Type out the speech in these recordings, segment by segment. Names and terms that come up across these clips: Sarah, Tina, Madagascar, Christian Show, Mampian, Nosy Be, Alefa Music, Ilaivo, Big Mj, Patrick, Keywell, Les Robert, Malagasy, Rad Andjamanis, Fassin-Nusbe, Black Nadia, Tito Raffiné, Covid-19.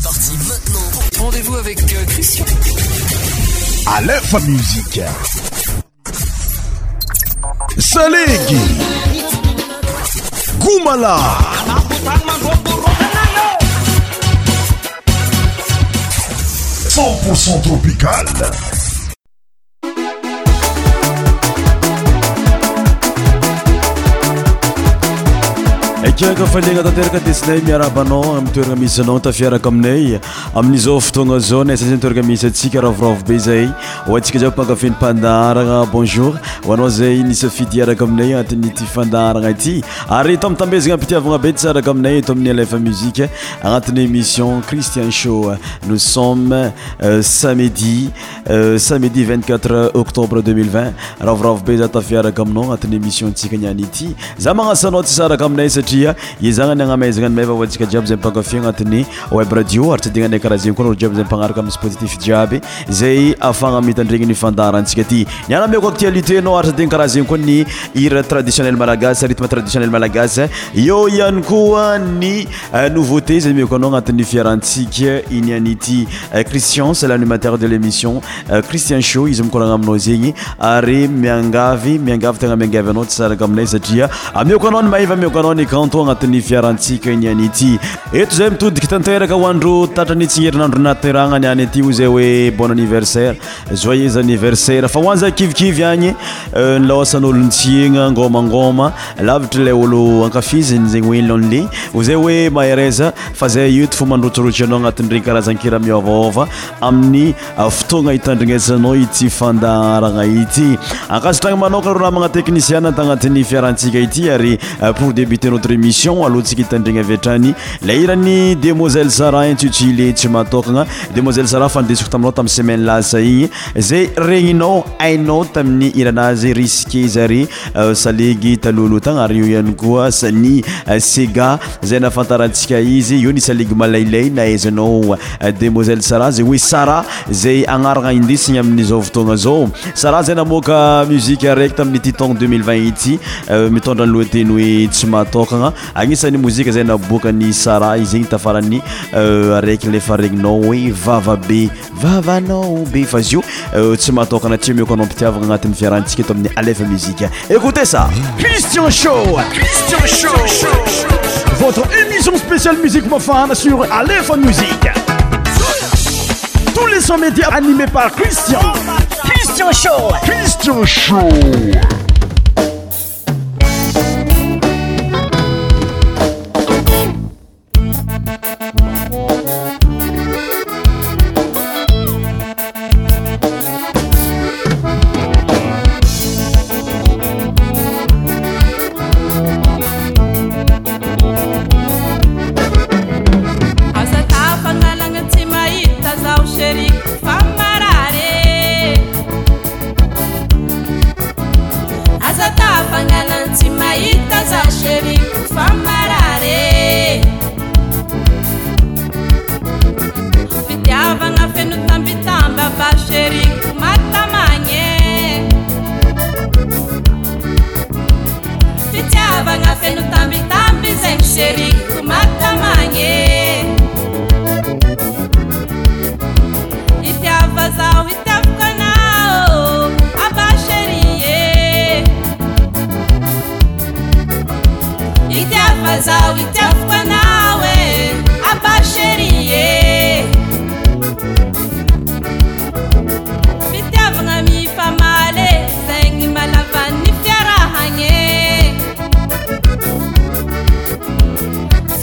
C'est parti maintenant. Rendez-vous avec Christian. Alefa Music. Salegi. Goumala. « 100% tropical » Eka fandega tateraka tesnay miarabano amin'ny toerana misy anao tafiaraka aminay amin'izao fotoana zao ny sasany toerana misy atsika ravoravo be zay ho atsika zao pakafiny mpandaragna bonjour ho anao zay nisafidiaraka aminay antiny ty fandaragna ty ary tamtambezagna ampitiavagna be tsaraka aminay eto amin'ny Alefa Music agnatin'ny émission Christian Show. Nous sommes samedi 24 octobre 2020 ravoravo be za tafiaraka aminao antiny émission tsika niany ty za magnasanao tsaraka aminay dia izanga nanga mezanga meva watsika jobs empakafianga tini web radio artidinga nekarazi kono jobs empangaraka mis positif jabe zai afanga mitandringi ni fandaran sikati nyana meko actualité no artidinga karazi kono ni ira traditionnel malagasy rythme traditionnel malagasy yo yan koa ni nouveauté zai meko no ngatini fiarantsika inyanity Christian c'est l'animateur de l'émission Christian Show izum kono ngamno zingi ari miangavi tanga miangavi no tsara gamna isatia ameko no maiva meko no kanto agnatin'ny fiarantsika niany ity eto zay mitodiky tanteraka ho andro tatrany tsignerinandro nateragna niany ity ho zay hoe bon anniversaire joyeux anniversaire fa ho anza kivikivy agny nlaosan'olontsiegna ngomangoma lavitry ilay olo ankafiziny zegny hoe lonely ho zay hoe mahereza fa zay eto fo mandrotsorotsy anao agnatin'ireny karazan-kira miôvaôva amin'ny fotoagna hitandrignesanao ity fandaragna ity ankasitragna manokana ro raha magnateknisiana tagnatin'ny fiarantsika ity ary pour débuter notre émission à l'autre qui t'endringa vetrany la irani demoiselle Sarah intitulé Timatokanga demoiselle Sarah fan desuk tamlo tam semaine la sai ze regno I know tamni irana ze risque zari salegi talulu tang ariyan kwa sani sega zena fantarantsika izy yoni salegi malailay na ezeno demoiselle Sarah ze oui Sarah ze angaranga indis nyamni zovtonga zo Sarah zena moka musique direct tamni titon 2020 mitondra loete noi matokagna agnisan'ny mozika zay nabokany Sarah izigny tafarany araiky lefa regninao hoe vavabe vavanao be fazio tsy matokagna tsy meko anao mpitiavagna agnatin'ny fiarantsika eto amin'ny Alefa Music. Écoutez ça, Christian Show, votre émission spéciale musique mofana sur Alefa Music. Tous les sons médias animés par Christian. Christian Show.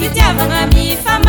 Fitiavagna mi fama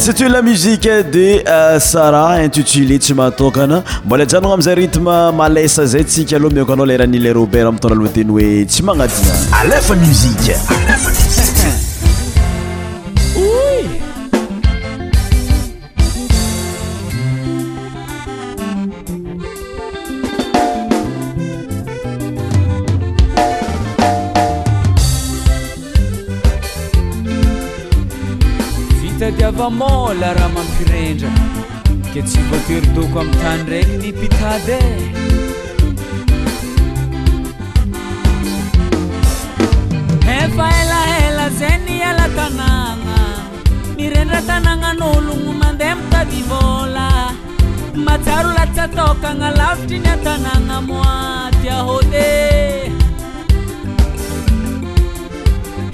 C'était la musique de Sarah intitulée Tu m'attends. Bon, les gens ont un rythme malaise. Si tu as l'homme, tu as les Robert, tu as l'autre noué. Tu m'as dit. Alefa Music. Mola raha mampirendra ke tsy voatery doko amin'ny tany regny ny mpitady e efa elaela zay ny ala tanàgna mirendra tanàgnan'ologno mandeha mitady vola matsaro latsa tokagna lavitry ny an-tanàgna moaty ahôde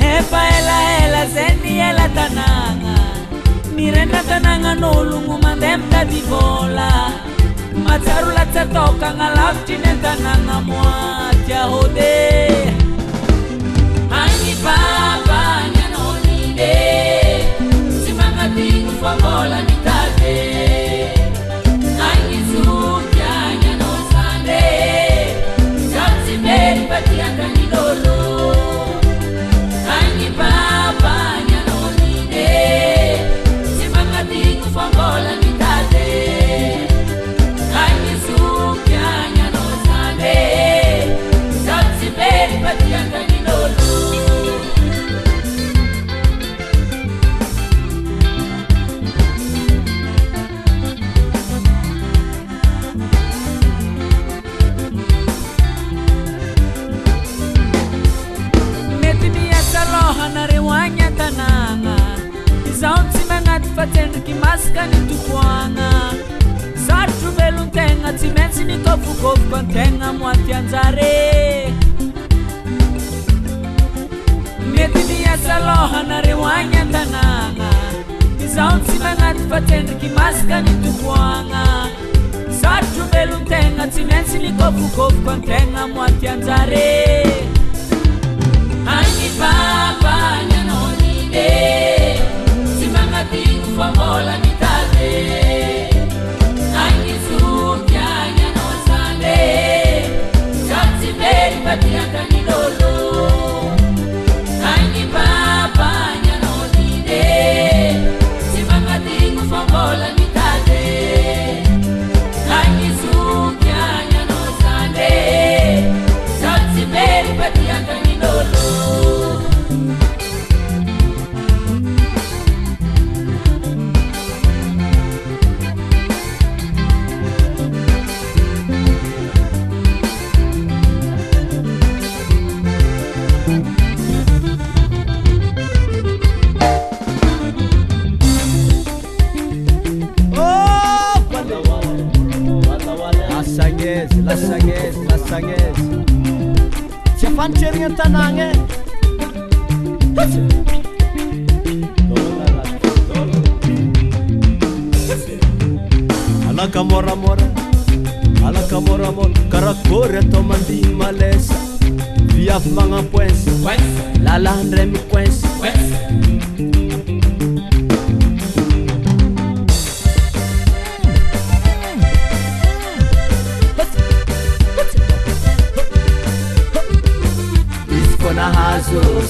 efa elaela zay ny ala tanàgna mirendra tanàgnan'ologno mandeha mitady vola matsaro latsa tokagna lavitry ny an-tanàgna moaty ahôde agny baba ny anonine tsy magnadino fa vola mitady agny zoky agny anosane zaho tsy mety mba ty antanin'olo agny baba ny anonine tsy magnadino fa vola mitady agny zoky agny anosane zaho tsy mety mba ty antanin'olo fatsendriky masaka ny tokoagna sarotro velon-tegna tsy maintsy nitôfokôfoko an-tegna moaty anjare mety miasa lohanareo agny an-tanàgna izaho tsy magnaty fatsendriky masaka ny tokoagna sarotro velon-tegna tsy maintsy nitôfokôfoko an-tegna moaty anjare agny baba ny anonine favola mitade agny zoky agny anosane zaho tsy mety mba ty antanin'olo agny baba ny anonine tsy magnadino favola mitade agny zoky agny anosane zaho tsy mety mba ty antanin'olo. Tanange alaka mora mora karakore tomandi malesa via fanga pues la landre mi pues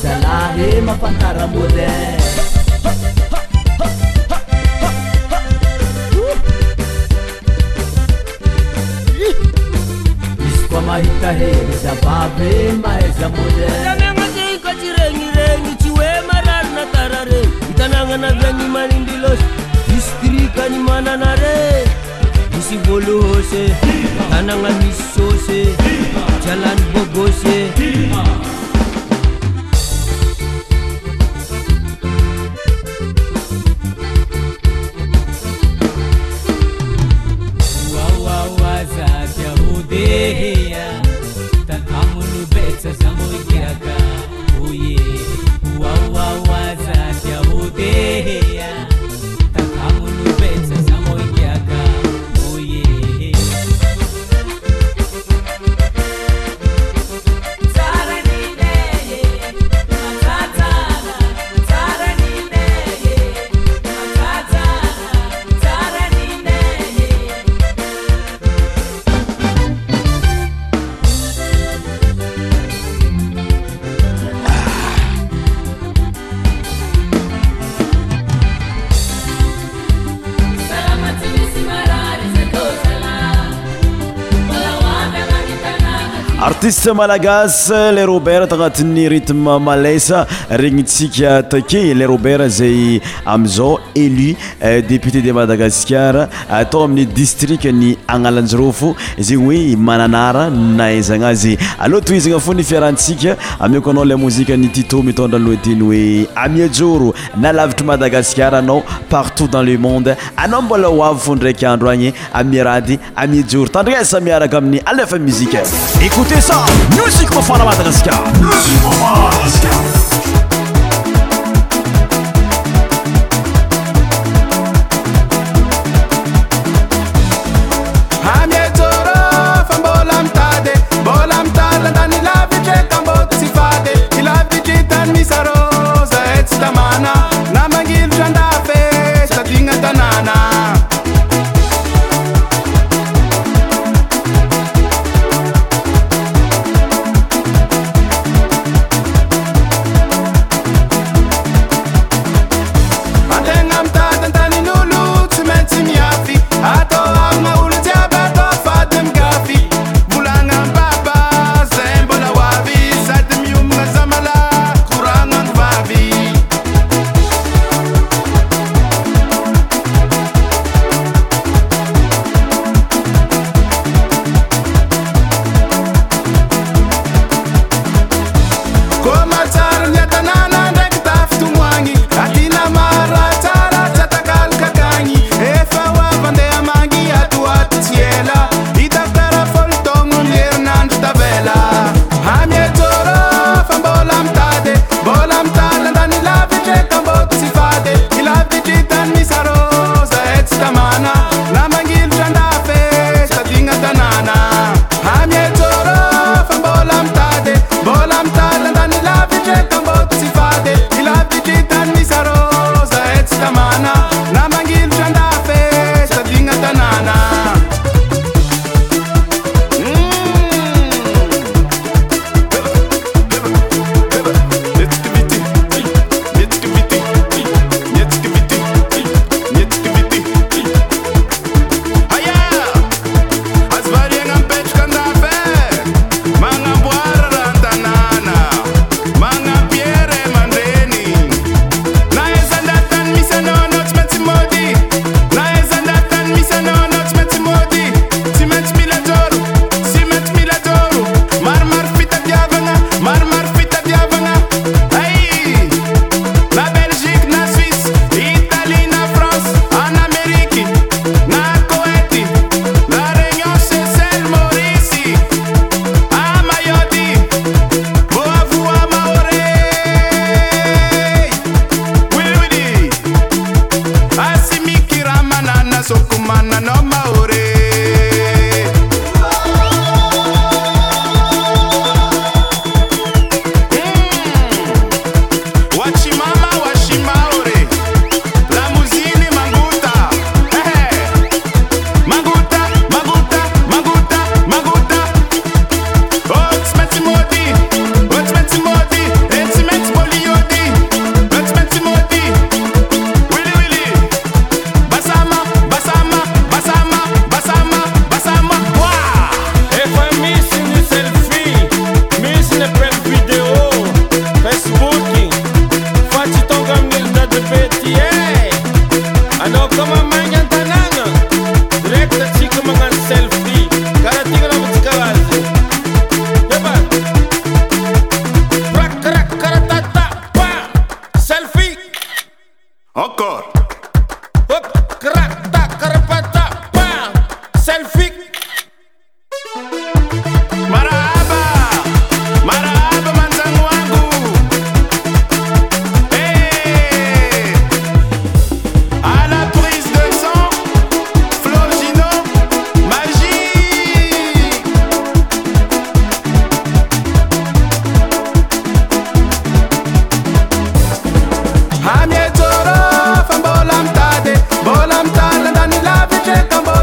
salahe mapantara mode isko mahita heri sababe maeza mode tanangate iko chirengirengi chiwe marana tarare itanangana vyanyi malindilos distrika ni mananare isivolo hose tananga misose jalan bogose artiste malagasy Les Robert agnatin'ny rythme malaisa regnitsika take. Les Robert zay amizao élu député de Madagascar atao amin'ny district ni Analanjrofo zay hoe mananara na izagnazy. Allo toizigna fony fiarantsika ameko anao la mozika ni Tito mitondra loetiny hoe amiajoro na lavitry Madagascar anao partout dans le monde anao mbola hoavondraiky andro agny amirady amiajoro tandresa miaraka amin'ny Alefa Music. Écoutez ça, musique pour faire la Madagascar. Musique pour faire la Madagascar. Bolam tal, dani la vite, kambo,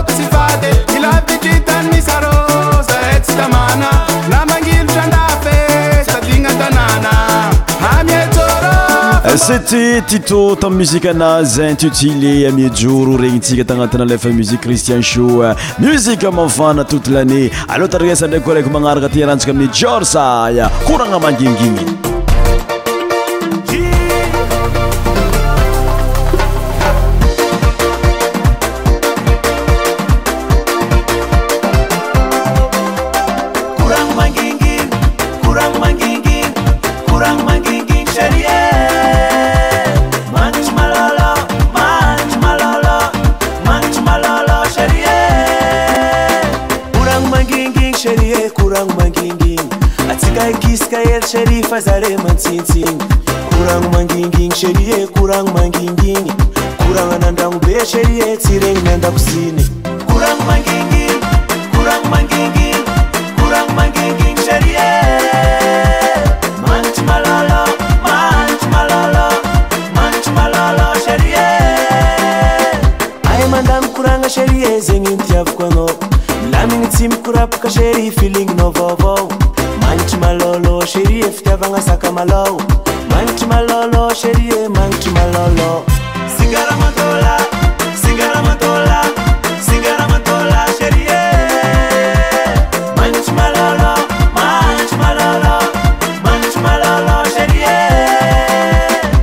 si fade, il a vite. C'était Tito tam musique anazy intitulé Amijour regnitika tagnatana Alefa Music Christian Show musique mafana toute l'année. Alors targesa ndeko leko magnaraka ty rantsika aminy Jorsa ya koragna manginginginy. Fazare mantinting kurang manginging sherie kurang manginging kurang nandang be sherie tireng nanda kusini kurang manginging sherie manch malolo sherie ay mandam kurang sherie zengin tiaf kono lamin tim kurap ka sherie feeling no vovo manch malolo chérie, fitavanga sakamalo. Manchi malolo, chérie, manchi malolo. Singara matola, singara matola, singara matola, chérie. Manchi malolo, manchi malolo, manchi malolo, chérie.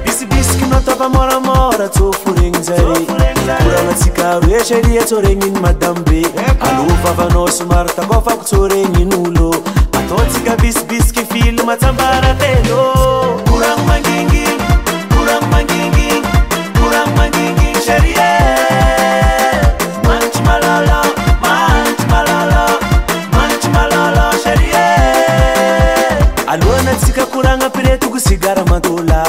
Bisi bisi kinotova mora mora tsofuringzari. Kuranga tsikaru, chérie, tsorengin madambi. Aluva vanosu marta kofa kutsorengin ulo. Totika bis bis ki film tsambara telo kurang manginging sharia manch malala sharia alona tsika kuranga piretu kusigara matola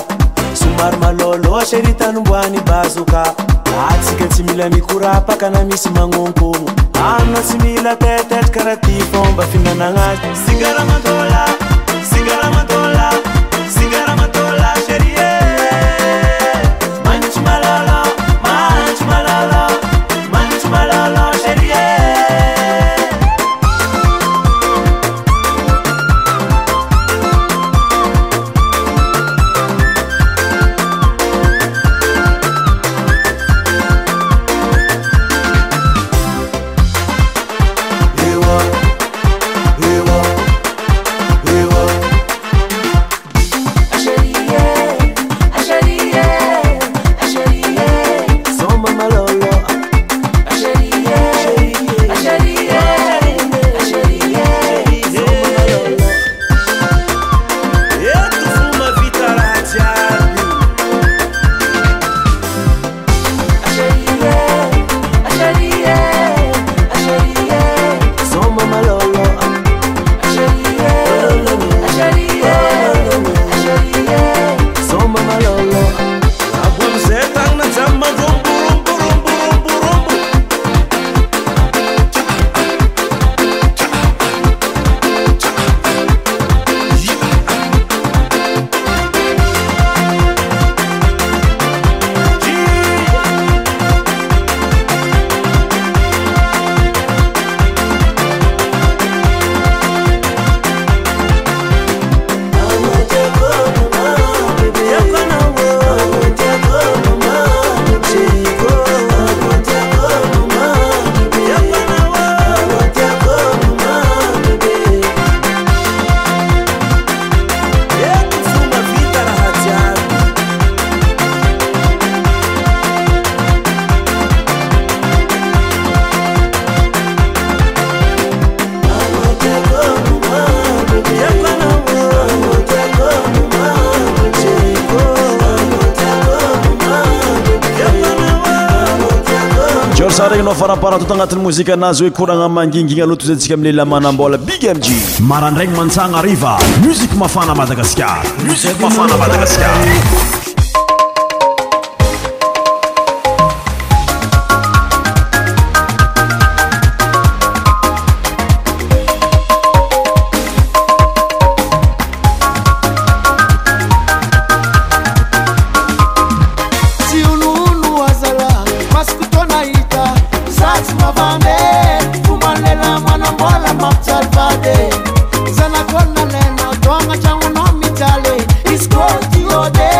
sumar malolo sherita numbani bazuka atsika tsimila mikurapa kana misimangongono ana simila tetet karati fomba finananga sigara matola sherie manch malala sherie Farapara tout agnatin'ny mozika anazy hoe koragna mangingigna aloha tozatsika amin'ny lamanambola Big Mj marandragny mantsagna ariva musique mafana Madagasikara Zana kona lena, doanga changu no mitale Isko tiode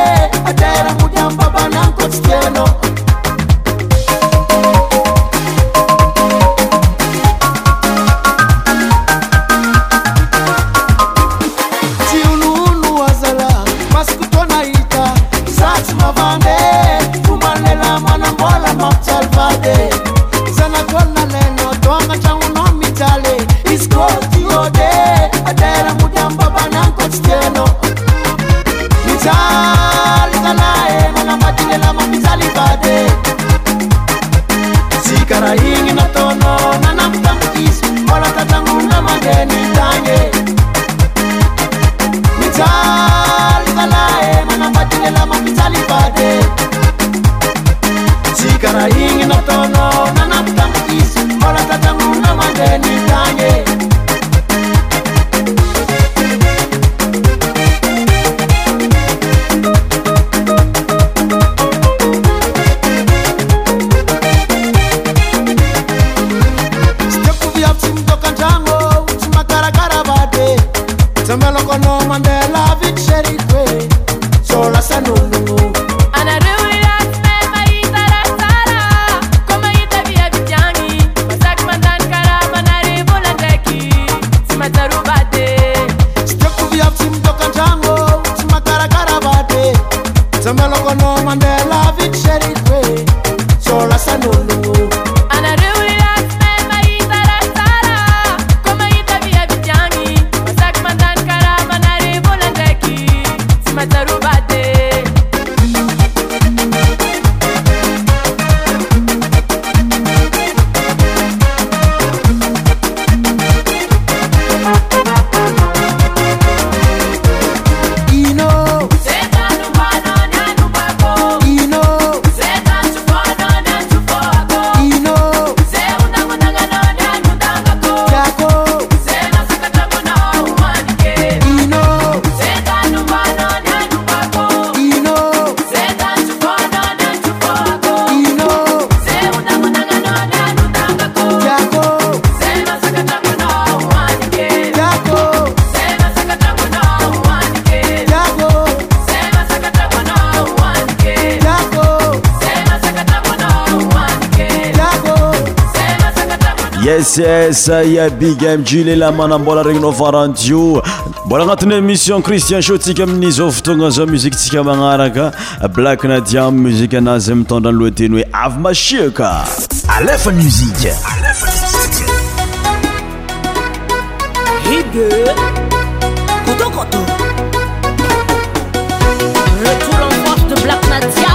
Yes, yes, ya Big Mj le la manambola regno farantiu. Bola ngatine émission Christian Show tika minizofutonga za musique tika magnaraka Black na diam musique na zem tondan loetenwe av mashika. Alefa Music. Alefa Music. Hige. Kotokoto. Retour en force de Black Nadia.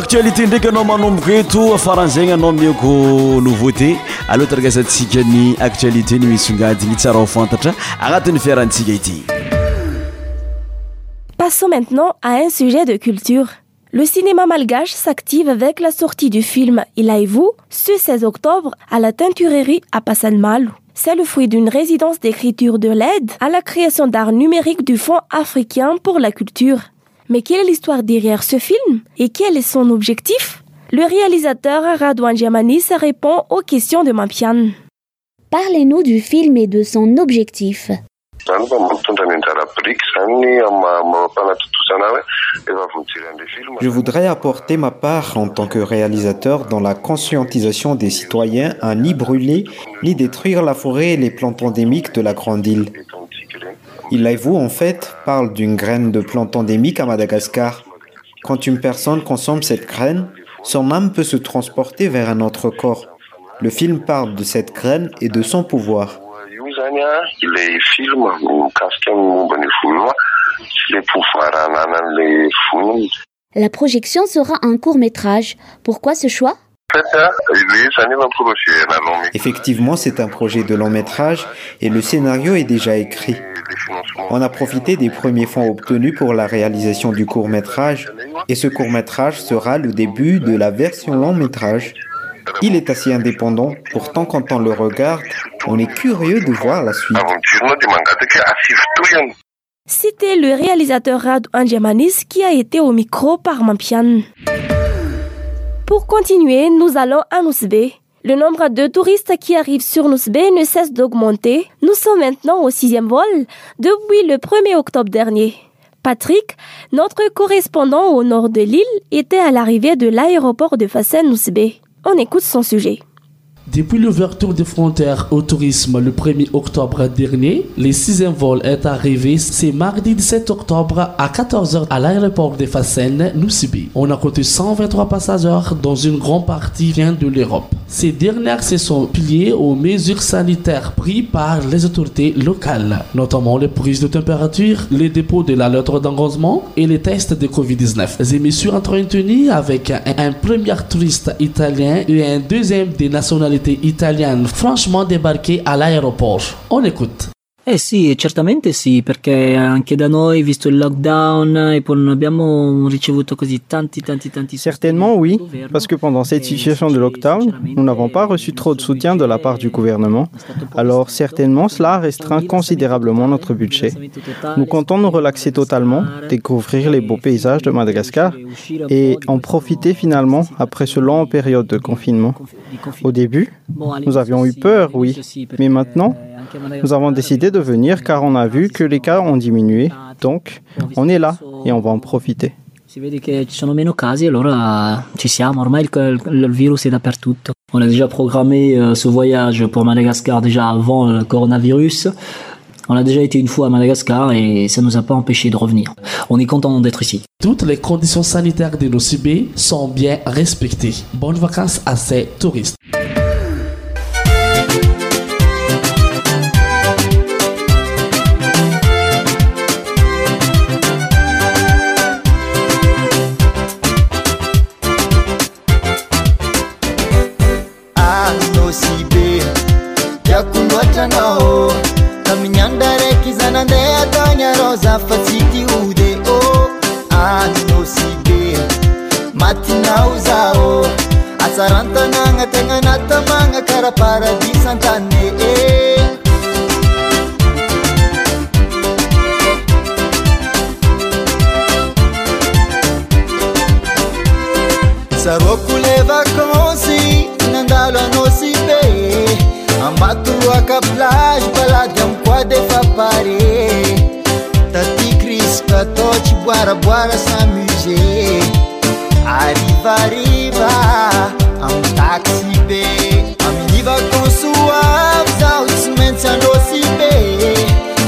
Actualité ndreka no manomboka eto faranzegna no mioko nouveauté alo targasatsika ny actualité ny misongadigny tsara ho fantatra agnatin'ny fiarantsika ity. Passons maintenant à un sujet de culture. Le cinéma malgache s'active avec la sortie du film Ilaivo ce 16 octobre à la Teinturerie à Passanmalu. C'est le fruit d'une résidence d'écriture de l'aide à la création d'art numérique du Fonds africain pour la culture. Mais quelle est l'histoire derrière ce film et quel est son objectif? Le réalisateur Rad Andjamanis répond aux questions de Mampian. Parlez-nous du film et de son objectif. Je voudrais apporter ma part en tant que réalisateur dans la conscientisation des citoyens à ni brûler ni détruire la forêt et les plantes endémiques de la grande île. Ilaivo, en fait, parle d'une graine de plante endémique à Madagascar. Quand une personne consomme cette graine, son âme peut se transporter vers un autre corps. Le film parle de cette graine et de son pouvoir. La projection sera un court-métrage. Pourquoi ce choix ? Effectivement, c'est un projet de long-métrage et le scénario est déjà écrit. On a profité des premiers fonds obtenus pour la réalisation du court-métrage et ce court-métrage sera le début de la version long-métrage. Il est assez indépendant, pourtant quand on le regarde, on est curieux de voir la suite. C'était le réalisateur Rad Andjamanis qui a été au micro par Mampian. Pour continuer, nous allons à Nosy Be. Le nombre de touristes qui arrivent sur Nosy Be ne cesse d'augmenter. Nous sommes maintenant au 6e vol depuis le 1er octobre dernier. Patrick, notre correspondant au nord de l'île, était à l'arrivée de l'aéroport de Fassin-Nusbe. On écoute son sujet. Depuis l'ouverture des frontières au tourisme le 1er octobre dernier, le 6e vol est arrivé ce mardi 17 octobre à 14h à l'aéroport de Facen-Nusbe. On a compté 123 passagers dont une grande partie vient de l'Europe. Ces dernières se sont pliées aux mesures sanitaires prises par les autorités locales, notamment les prises de température, les dépôts de la lettre d'engagement et les tests de Covid-19. Je me suis entretenu avec un premier touriste italien et un deuxième de nationalité italiane franchement débarqué all'aéroport. On écoute. Sì, certamente sì, perché anche da noi, visto il lockdown, e poi non abbiamo ricevuto così tanti Certainement oui, parce que pendant cette situation de lockdown, nous n'avons pas reçu trop de soutien de la part du gouvernement. Alors certainement cela restreint considérablement notre budget. Nous comptons nous relaxer totalement, découvrir les beaux paysages de Madagascar et en profiter finalement après ce long période de confinement. Au début, nous avions eu peur, oui, mais maintenant, nous avons décidé de venir car on a vu que les cas ont diminué, donc on est là et on va en profiter. Si vede che ci sono meno casi, allora ci siamo. Ormai il virus è dappertutto. On a déjà programmé ce voyage pour Madagascar déjà avant le coronavirus. On a déjà été une fois à Madagascar et ça ne nous a pas empêché de revenir. On est content d'être ici. Toutes les conditions sanitaires de Nosy Be sont bien respectées. Bonnes vacances à ces touristes. Boara s'amuser, arriva, am taxi be, amini vacances suaves, zao tsy maintsy à Nosy Be,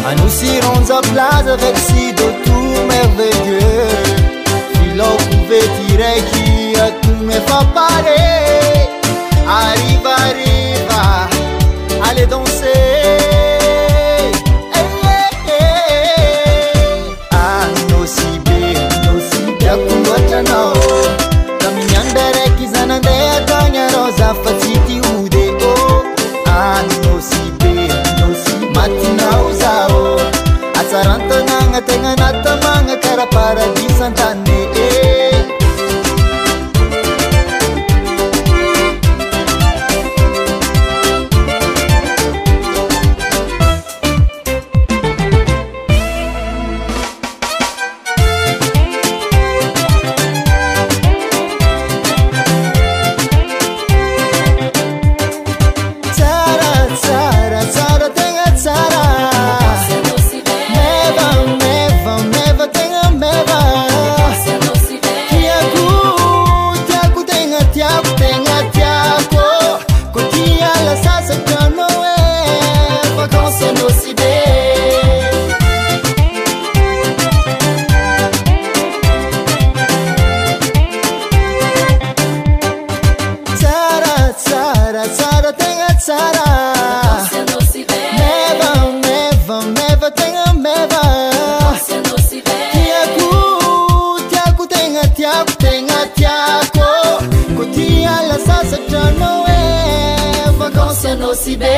à Nosy Ronza plage avec si de tout merveilleux, il a trouvé direct à tout me fa parer, arriva, allez danser. Nosy Be.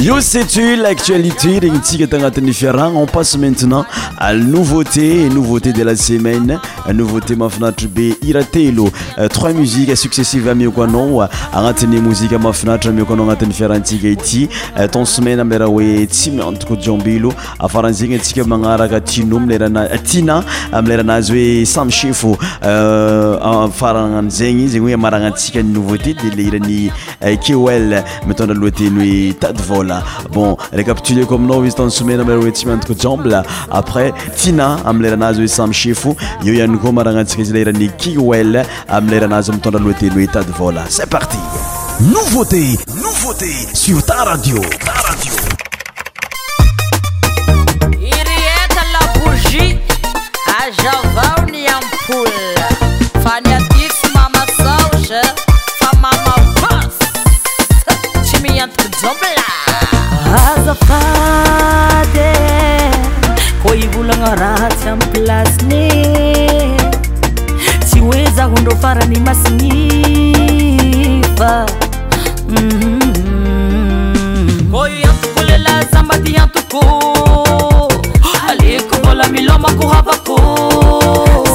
Yo, c'est-tu l'actualité d'un petit temps différent. On passe maintenant à nouveauté de la semaine, nouveauté Mafinatra B Iratelo. Trois musiques successives à Miokono, à tenir musique à Mafinatra Miokono à tenir Ferrantique Haiti. Ton semaine à Merawe Tim entre Djambilo, à Faranzing et Tika Mangara Tinum, Lerana Tina, à Mleranazwe Sam Chefo, à Faranzing, Zingwe Marangatika, nouveauté de l'Irani Kewel, mettant à l'outé lui Tadvola. Bon, récapitulé comme nous, c'est en semaine à Merouetim entre Jambla. Après, Tina, Amleranazo et Sam Chifu, Yoyan Gomarangatis Lerani Kiwel, Amleranazo Mtondalouté, Louita de Vola. C'est parti! Nouveauté sur ta radio. Irieta la bougie, à Java Niampoul, Faniadix, Mama Sauge, Famama Vance, Timmy entre Jambla. Azafady, koa hivolagna raha tsy amin'ny plasiny, tsy hoe zaho ndrô farany masiny fa. Koa antoko lehilahy sambady antoko, aleko mbola milomako havako,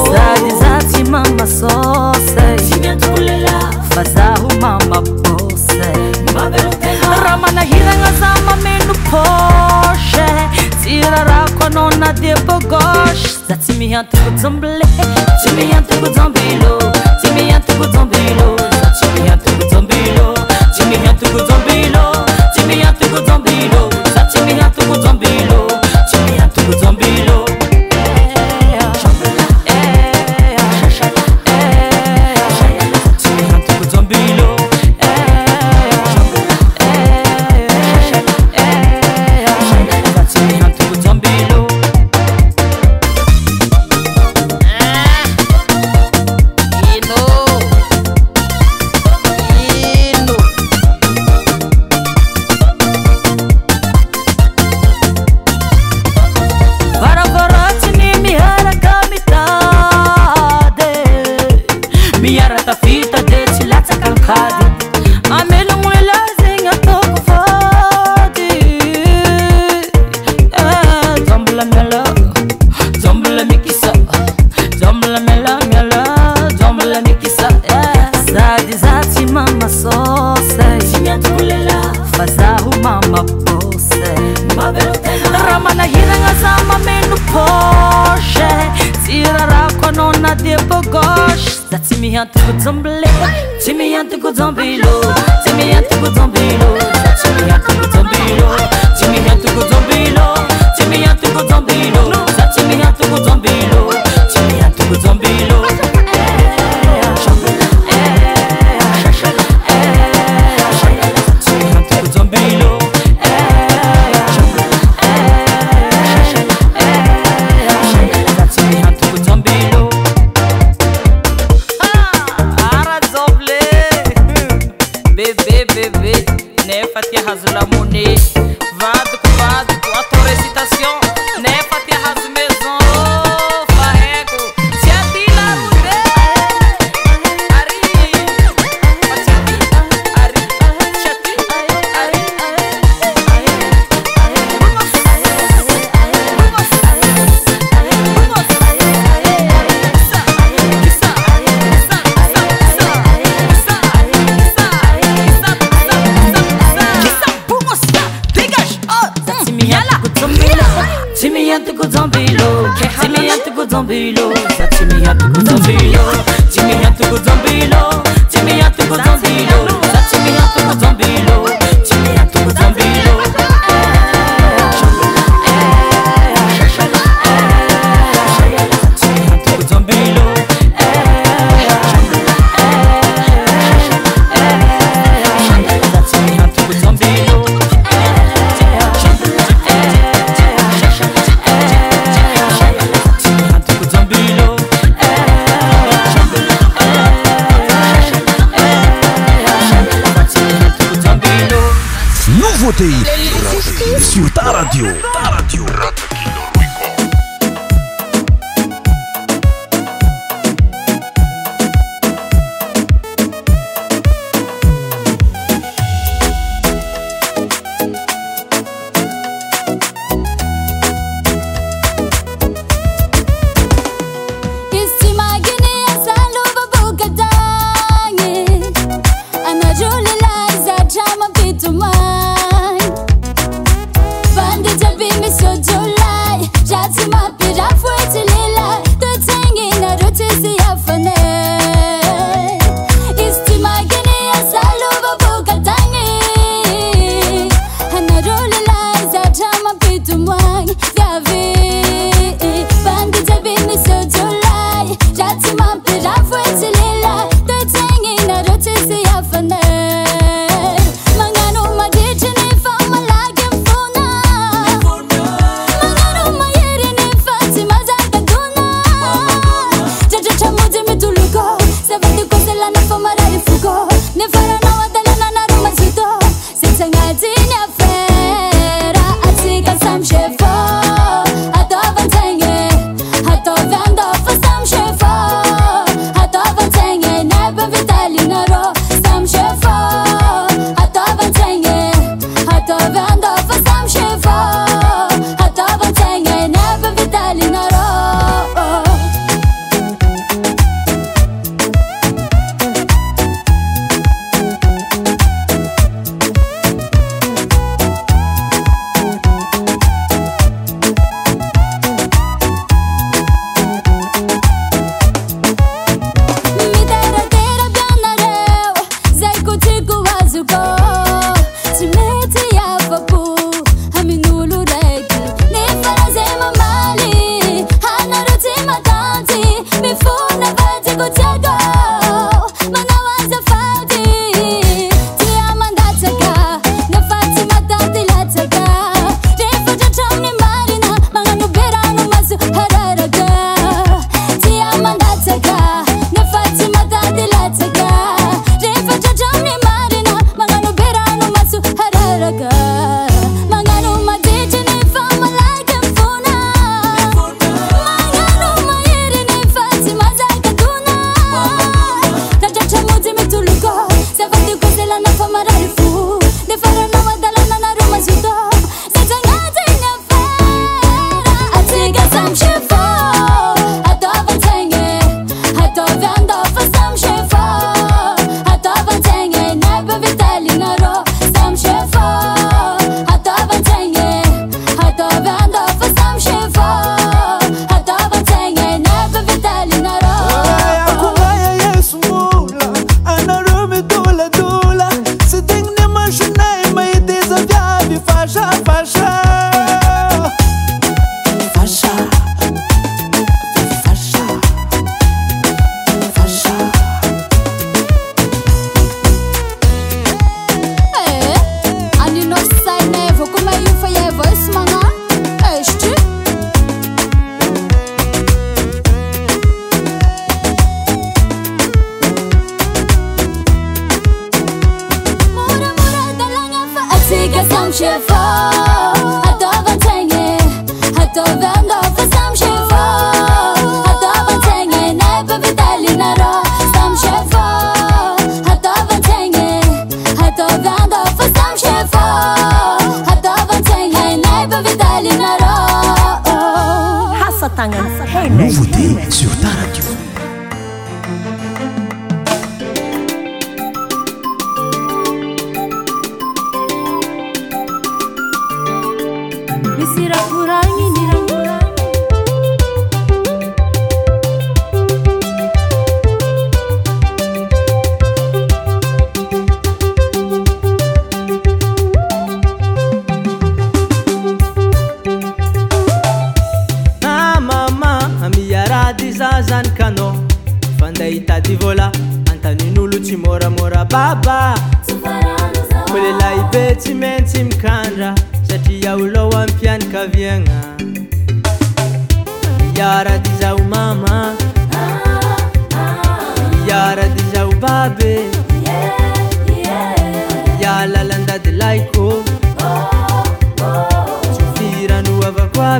sady za tsy mama sôsy, tsy antoko lehilahy fa zaho mama bôsy. Ramana hiranga zama menu poche Tira rako nona de bogosh. Zatimi antuku zombile, timi antuku zombilo, timi antuku zombilo, timi antuku zombilo, timi antuku zombilo, timi antuku zombilo, zatimi antuku zombilo, timi antuku zombilo. Vado, vado, a tua recitação, né? Pra terras mesmo, vai. radio.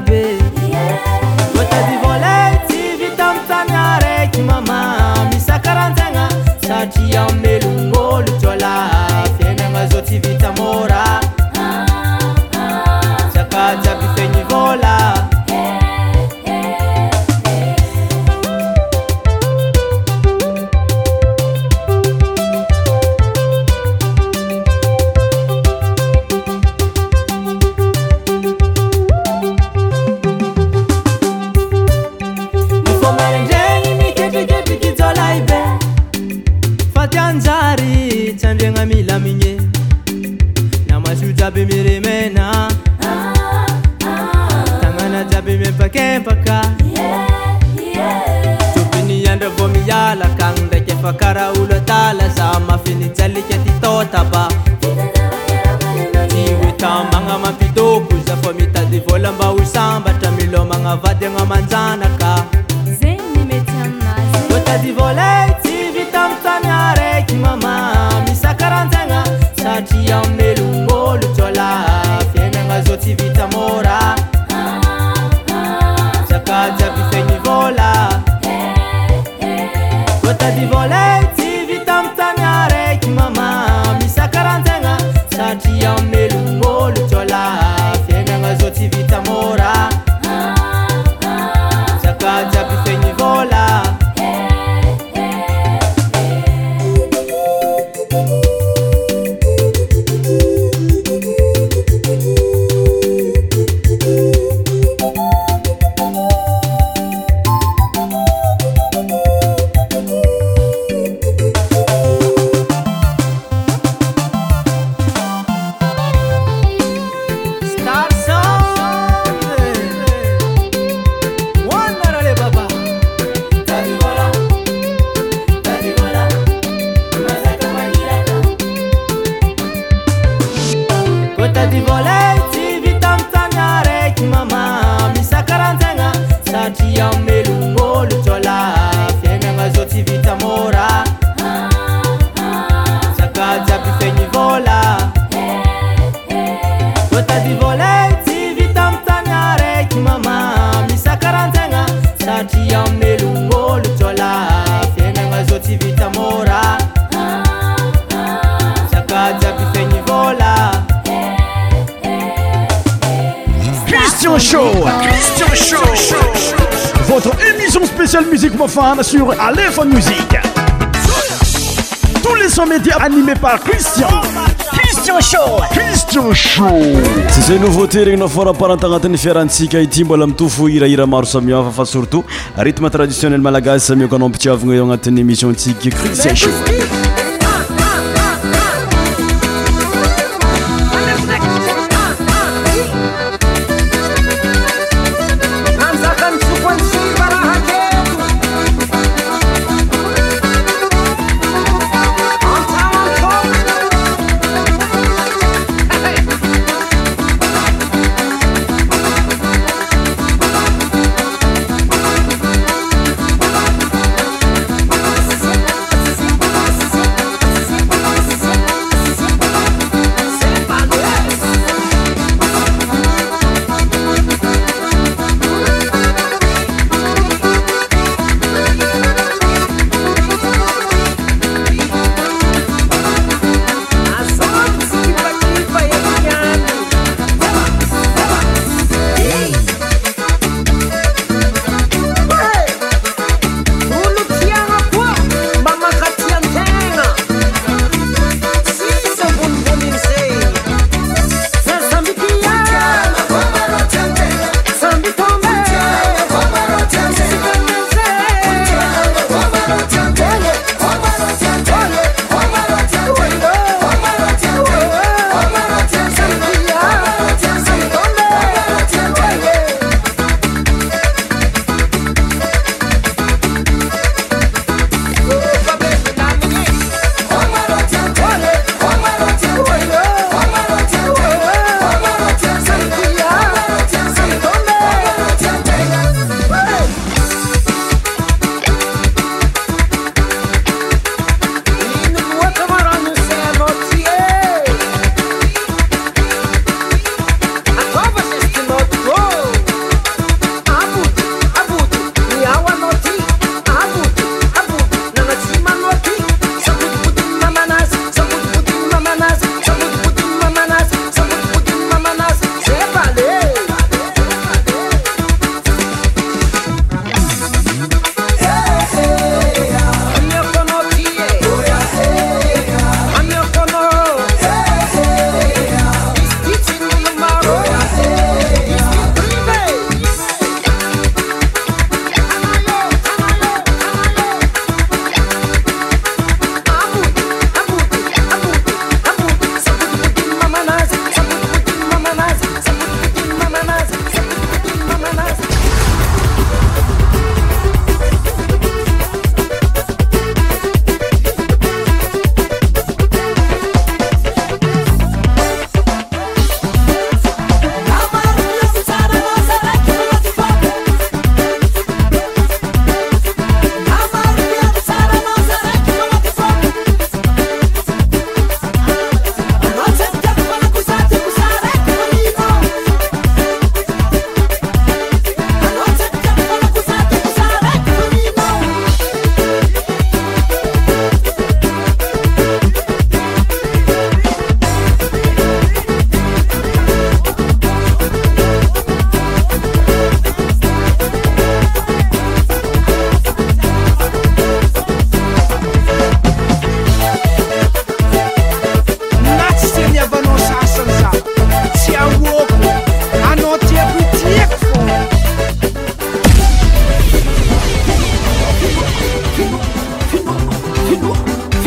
Be. Wata divolet vitam tanare ki mama misa karantanga saji ya melungo lutola fena mazoti vitamora sakaja bifeni vola. Femme sur Alefa Music. Tous les sons médias animés par Christian. Christian Show. Christian Show. Si c'est une nouveauté, il y a une fois par an, tant qu'on fait un petit caïti, on a tout fouillé, il y a marsamia, enfin surtout, rythme traditionnel malagasy, ça me connaît un petit avant, on a une émission tique Christian Show.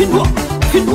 One million.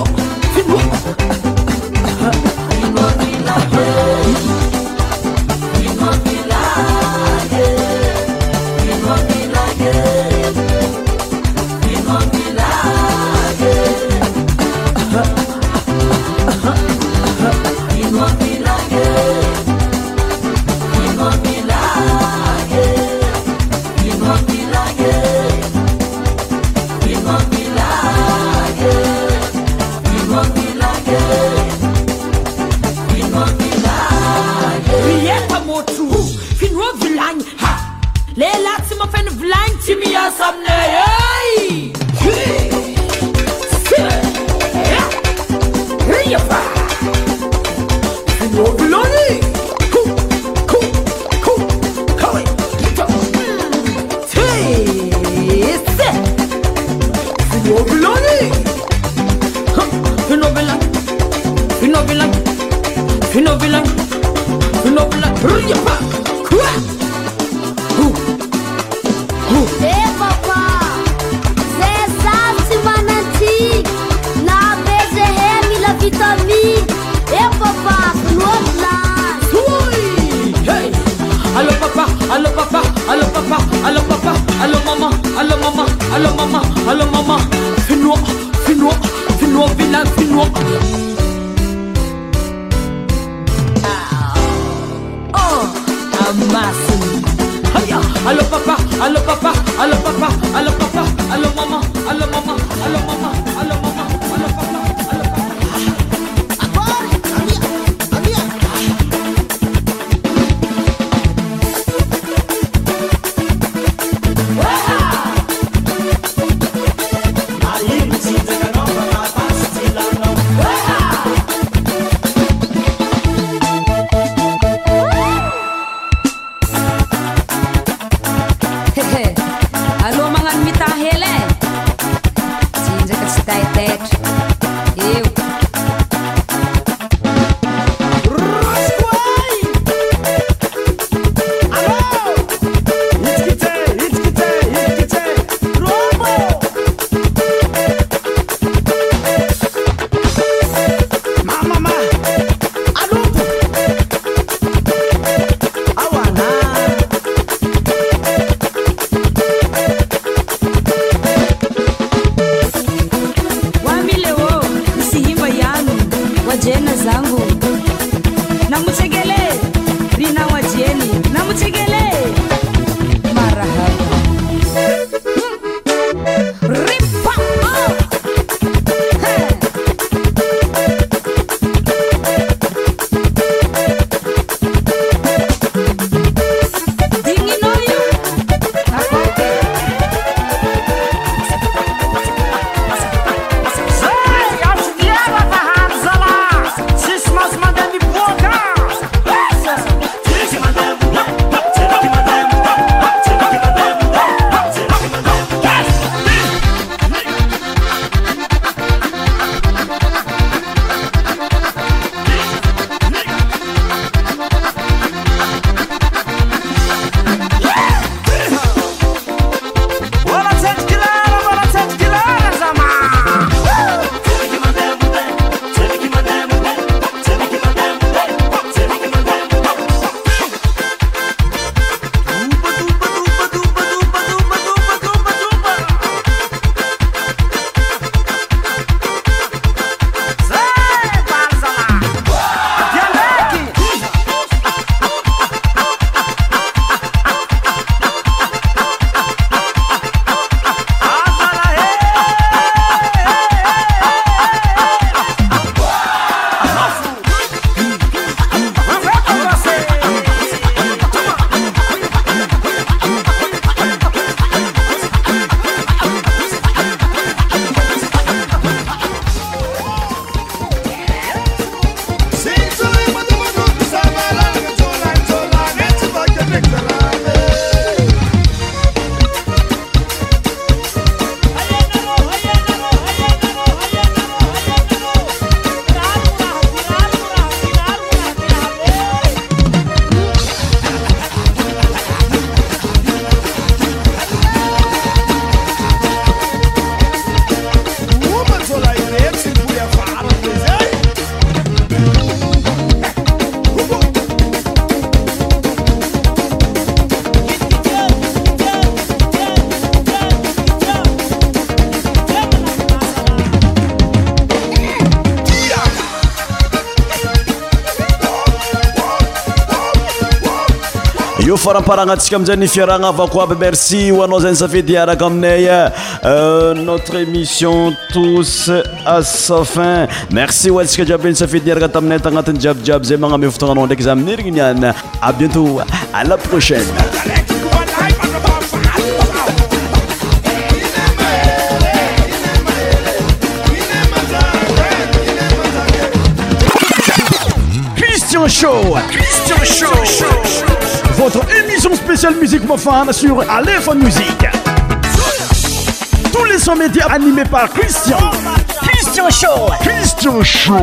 Io faramparagnatsika amizany fiarahagna avako aby merci ho anao zany safidy araka aminay notre émission tous à sa fin. Merci ho antsika jiaby safidy araka taminay tagnatin'ny jiaby zay magname fotoagnanao ndraiky zay amin'ny rigniny ana. À bientôt, à la prochaine. Christian Show. Votre émission spéciale musique mofane sur Alefa Music. Tous les sons médias animés par Christian Show.